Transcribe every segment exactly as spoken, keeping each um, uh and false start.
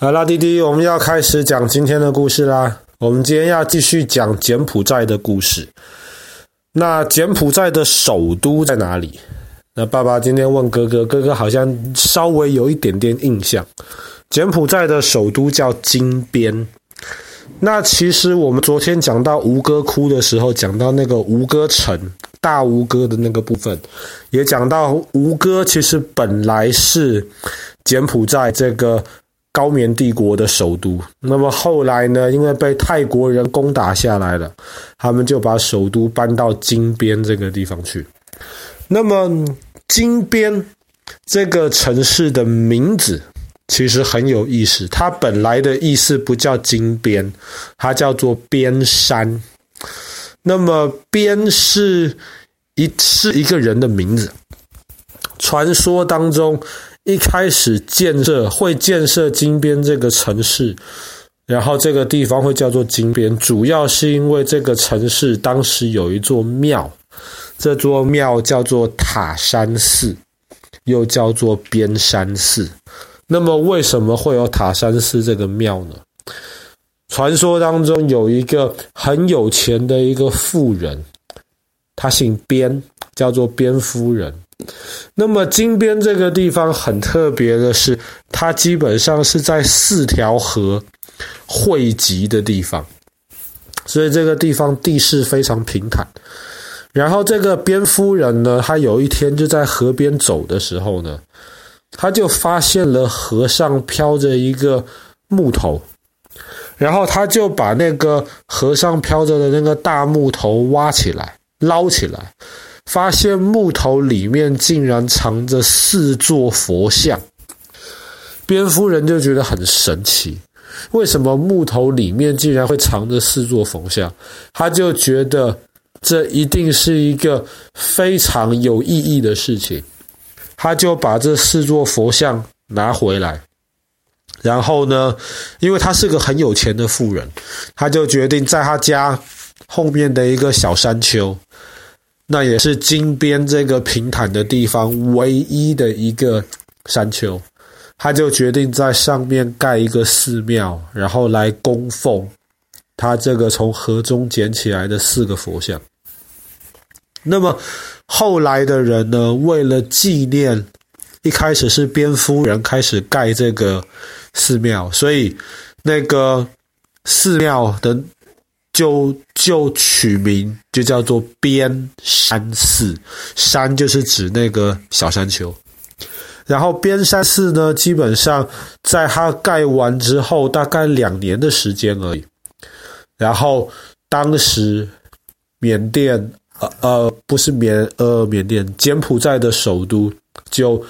好啦，滴滴，我们要开始讲今天的故事啦。我们今天要继续讲柬埔寨的故事。那柬埔寨的首都在哪里？那爸爸今天问哥哥，哥哥好像稍微有一点点印象。柬埔寨的首都叫金边。那其实我们昨天讲到吴哥窟的时候，讲到那个吴哥城，大吴哥的那个部分，也讲到吴哥其实本来是柬埔寨这个高棉帝国的首都。那么后来呢，因为被泰国人攻打下来了，他们就把首都搬到金边这个地方去。那么金边这个城市的名字其实很有意思，它本来的意思不叫金边，它叫做边山。那么边是一是一个人的名字，传说当中一开始建设会建设金边这个城市，然后这个地方会叫做金边，主要是因为这个城市当时有一座庙，这座庙叫做塔山寺，又叫做边山寺。那么为什么会有塔山寺这个庙呢？传说当中有一个很有钱的一个妇人，她姓边，叫做边夫人。那么金边这个地方很特别的是，它基本上是在四条河汇集的地方，所以这个地方地势非常平坦。然后这个边夫人呢，她有一天就在河边走的时候呢，他就发现了河上飘着一个木头，然后他就把那个河上飘着的那个大木头挖起来捞起来，发现木头里面竟然藏着四座佛像。边夫人就觉得很神奇，为什么木头里面竟然会藏着四座佛像？他就觉得这一定是一个非常有意义的事情，他就把这四座佛像拿回来。然后呢，因为他是个很有钱的富人，他就决定在他家后面的一个小山丘，那也是金边这个平坦的地方唯一的一个山丘，他就决定在上面盖一个寺庙，然后来供奉他这个从河中捡起来的四个佛像。那么后来的人呢，为了纪念一开始是边夫人开始盖这个寺庙，所以那个寺庙的就就取名就叫做边山寺，山就是指那个小山丘。然后边山寺呢，基本上在它盖完之后大概两年的时间而已。然后当时缅甸呃呃，不是缅呃缅甸，柬埔寨的首都就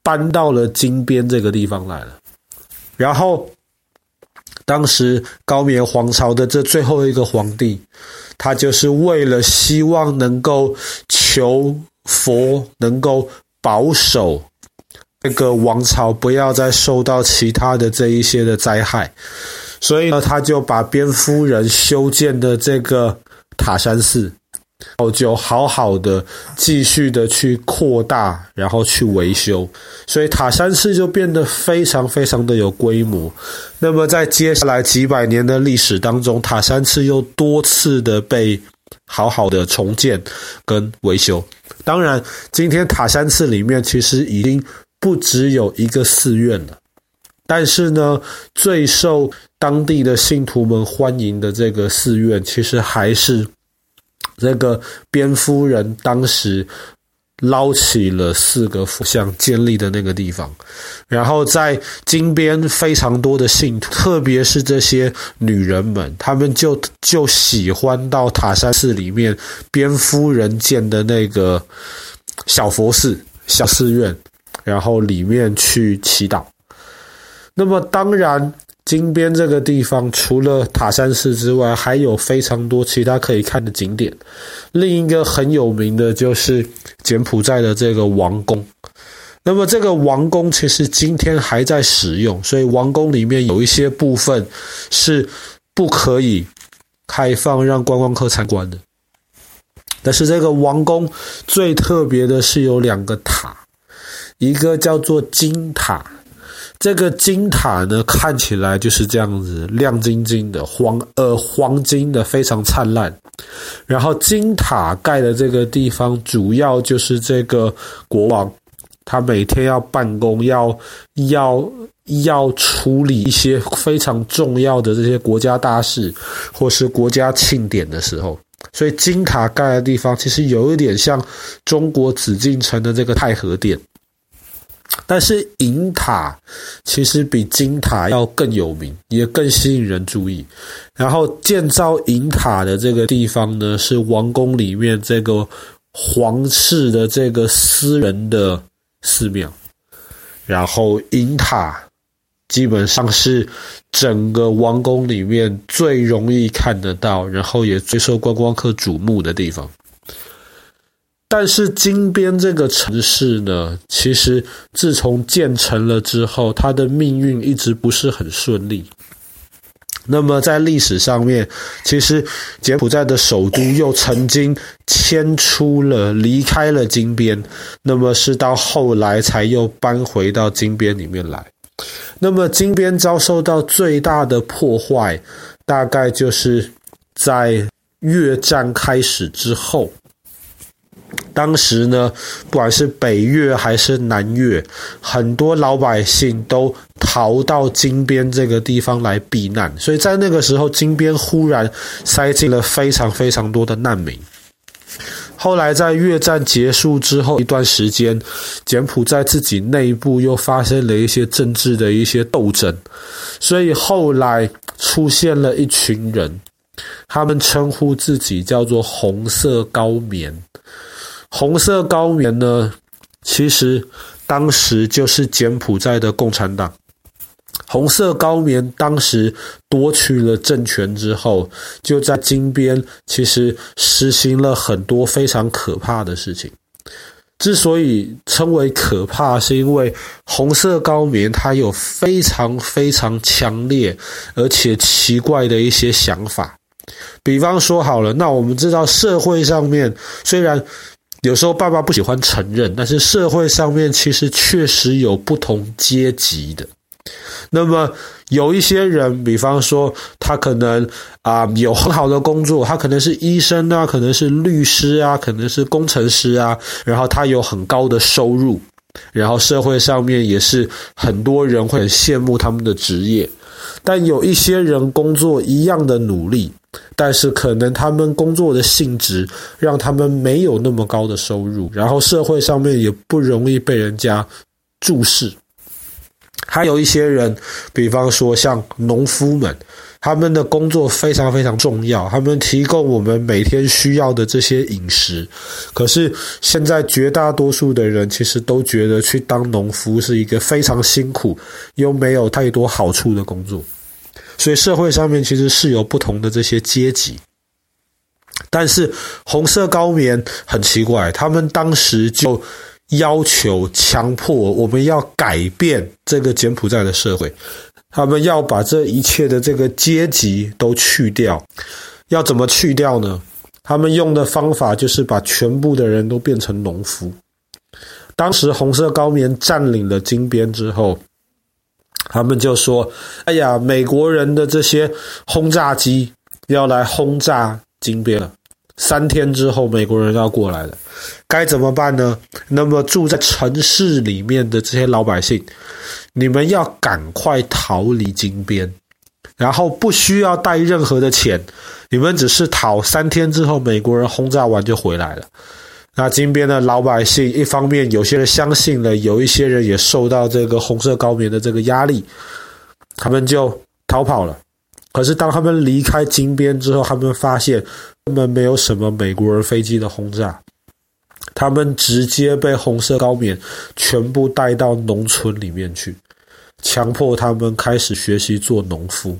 搬到了金边这个地方来了。然后，当时高棉皇朝的这最后一个皇帝，他就是为了希望能够求佛能够保守这个王朝不要再受到其他的这一些的灾害，所以呢，他就把边夫人修建的这个塔山寺，就好好的继续的去扩大，然后去维修，所以塔山寺就变得非常非常的有规模。那么在接下来几百年的历史当中，塔山寺又多次的被好好的重建跟维修。当然今天塔山寺里面其实已经不只有一个寺院了，但是呢，最受当地的信徒们欢迎的这个寺院其实还是这个边夫人当时捞起了四个佛像建立的那个地方。然后在金边非常多的信徒，特别是这些女人们，她们就就喜欢到塔山寺里面边夫人建的那个小佛寺小寺院，然后里面去祈祷。那么当然金边这个地方除了塔山寺之外，还有非常多其他可以看的景点。另一个很有名的就是柬埔寨的这个王宫。那么这个王宫其实今天还在使用，所以王宫里面有一些部分是不可以开放让观光客参观的。但是这个王宫最特别的是有两个塔，一个叫做金塔，这个金塔呢看起来就是这样子亮晶晶的，黄呃黄金的非常灿烂。然后金塔盖的这个地方主要就是这个国王他每天要办公，要要要处理一些非常重要的这些国家大事或是国家庆典的时候，所以金塔盖的地方其实有一点像中国紫禁城的这个太和殿，但是银塔其实比金塔要更有名，也更吸引人注意。然后建造银塔的这个地方呢，是王宫里面这个皇室的这个私人的寺庙。然后银塔基本上是整个王宫里面最容易看得到，然后也最受观光客瞩目的地方。但是金边这个城市呢，其实自从建成了之后，它的命运一直不是很顺利。那么在历史上面，其实柬埔寨的首都又曾经迁出了，离开了金边，那么是到后来才又搬回到金边里面来。那么金边遭受到最大的破坏，大概就是在越战开始之后。当时呢，不管是北越还是南越，很多老百姓都逃到金边这个地方来避难，所以在那个时候，金边忽然塞进了非常非常多的难民。后来在越战结束之后一段时间，柬埔寨自己内部又发生了一些政治的一些斗争，所以后来出现了一群人，他们称呼自己叫做红色高棉。红色高棉呢，其实当时就是柬埔寨的共产党。红色高棉当时夺取了政权之后，就在金边其实实行了很多非常可怕的事情。之所以称为可怕，是因为红色高棉它有非常非常强烈而且奇怪的一些想法。比方说好了，那我们知道社会上面虽然有时候爸爸不喜欢承认，但是社会上面其实确实有不同阶级的。那么有一些人，比方说他可能啊、呃、有很好的工作，他可能是医生啊，可能是律师啊，可能是工程师啊，然后他有很高的收入，然后社会上面也是很多人会很羡慕他们的职业。但有一些人工作一样的努力，但是可能他们工作的性质让他们没有那么高的收入，然后社会上面也不容易被人家注视。还有一些人，比方说像农夫们，他们的工作非常非常重要，他们提供我们每天需要的这些饮食。可是现在绝大多数的人其实都觉得去当农夫是一个非常辛苦又没有太多好处的工作，所以社会上面其实是有不同的这些阶级。但是红色高棉很奇怪，他们当时就要求强迫我们要改变这个柬埔寨的社会，他们要把这一切的这个阶级都去掉。要怎么去掉呢？他们用的方法就是把全部的人都变成农夫。当时红色高棉占领了金边之后，他们就说，哎呀，美国人的这些轰炸机要来轰炸金边了，三天之后美国人要过来了，该怎么办呢？那么住在城市里面的这些老百姓，你们要赶快逃离金边，然后不需要带任何的钱，你们只是逃，三天之后美国人轰炸完就回来了。那金边的老百姓一方面有些人相信了，有一些人也受到这个红色高棉的这个压力，他们就逃跑了。可是当他们离开金边之后，他们发现根本没有什么美国人飞机的轰炸，他们直接被红色高棉全部带到农村里面去，强迫他们开始学习做农夫。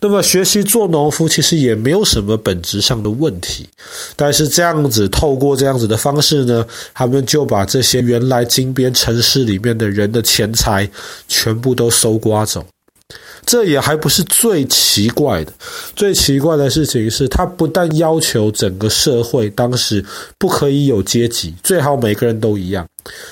那么学习做农夫其实也没有什么本质上的问题，但是这样子透过这样子的方式呢，他们就把这些原来金边城市里面的人的钱财全部都搜刮走，这也还不是最奇怪的，最奇怪的事情是，他不但要求整个社会当时不可以有阶级，最好每个人都一样，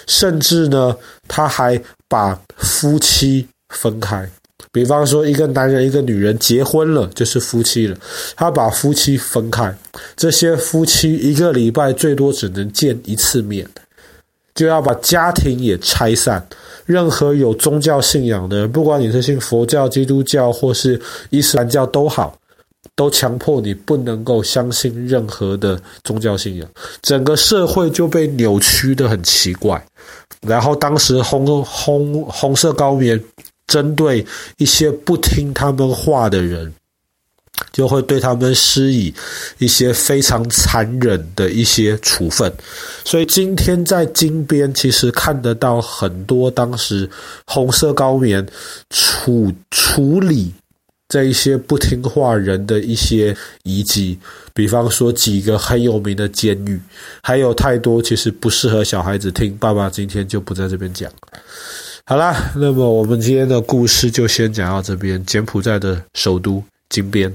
甚至呢，他还把夫妻分开。比方说一个男人一个女人结婚了就是夫妻了，他把夫妻分开，这些夫妻一个礼拜最多只能见一次面，就要把家庭也拆散。任何有宗教信仰的人，不管你是信佛教、基督教或是伊斯兰教都好，都强迫你不能够相信任何的宗教信仰，整个社会就被扭曲得很奇怪。然后当时红红红色高棉针对一些不听他们话的人，就会对他们施以一些非常残忍的一些处分。所以今天在金边其实看得到很多当时红色高棉处处理这一些不听话人的一些遗迹，比方说几个很有名的监狱，还有太多其实不适合小孩子听，爸爸今天就不在这边讲。好啦，那么我们今天的故事就先讲到这边。柬埔寨的首都金边。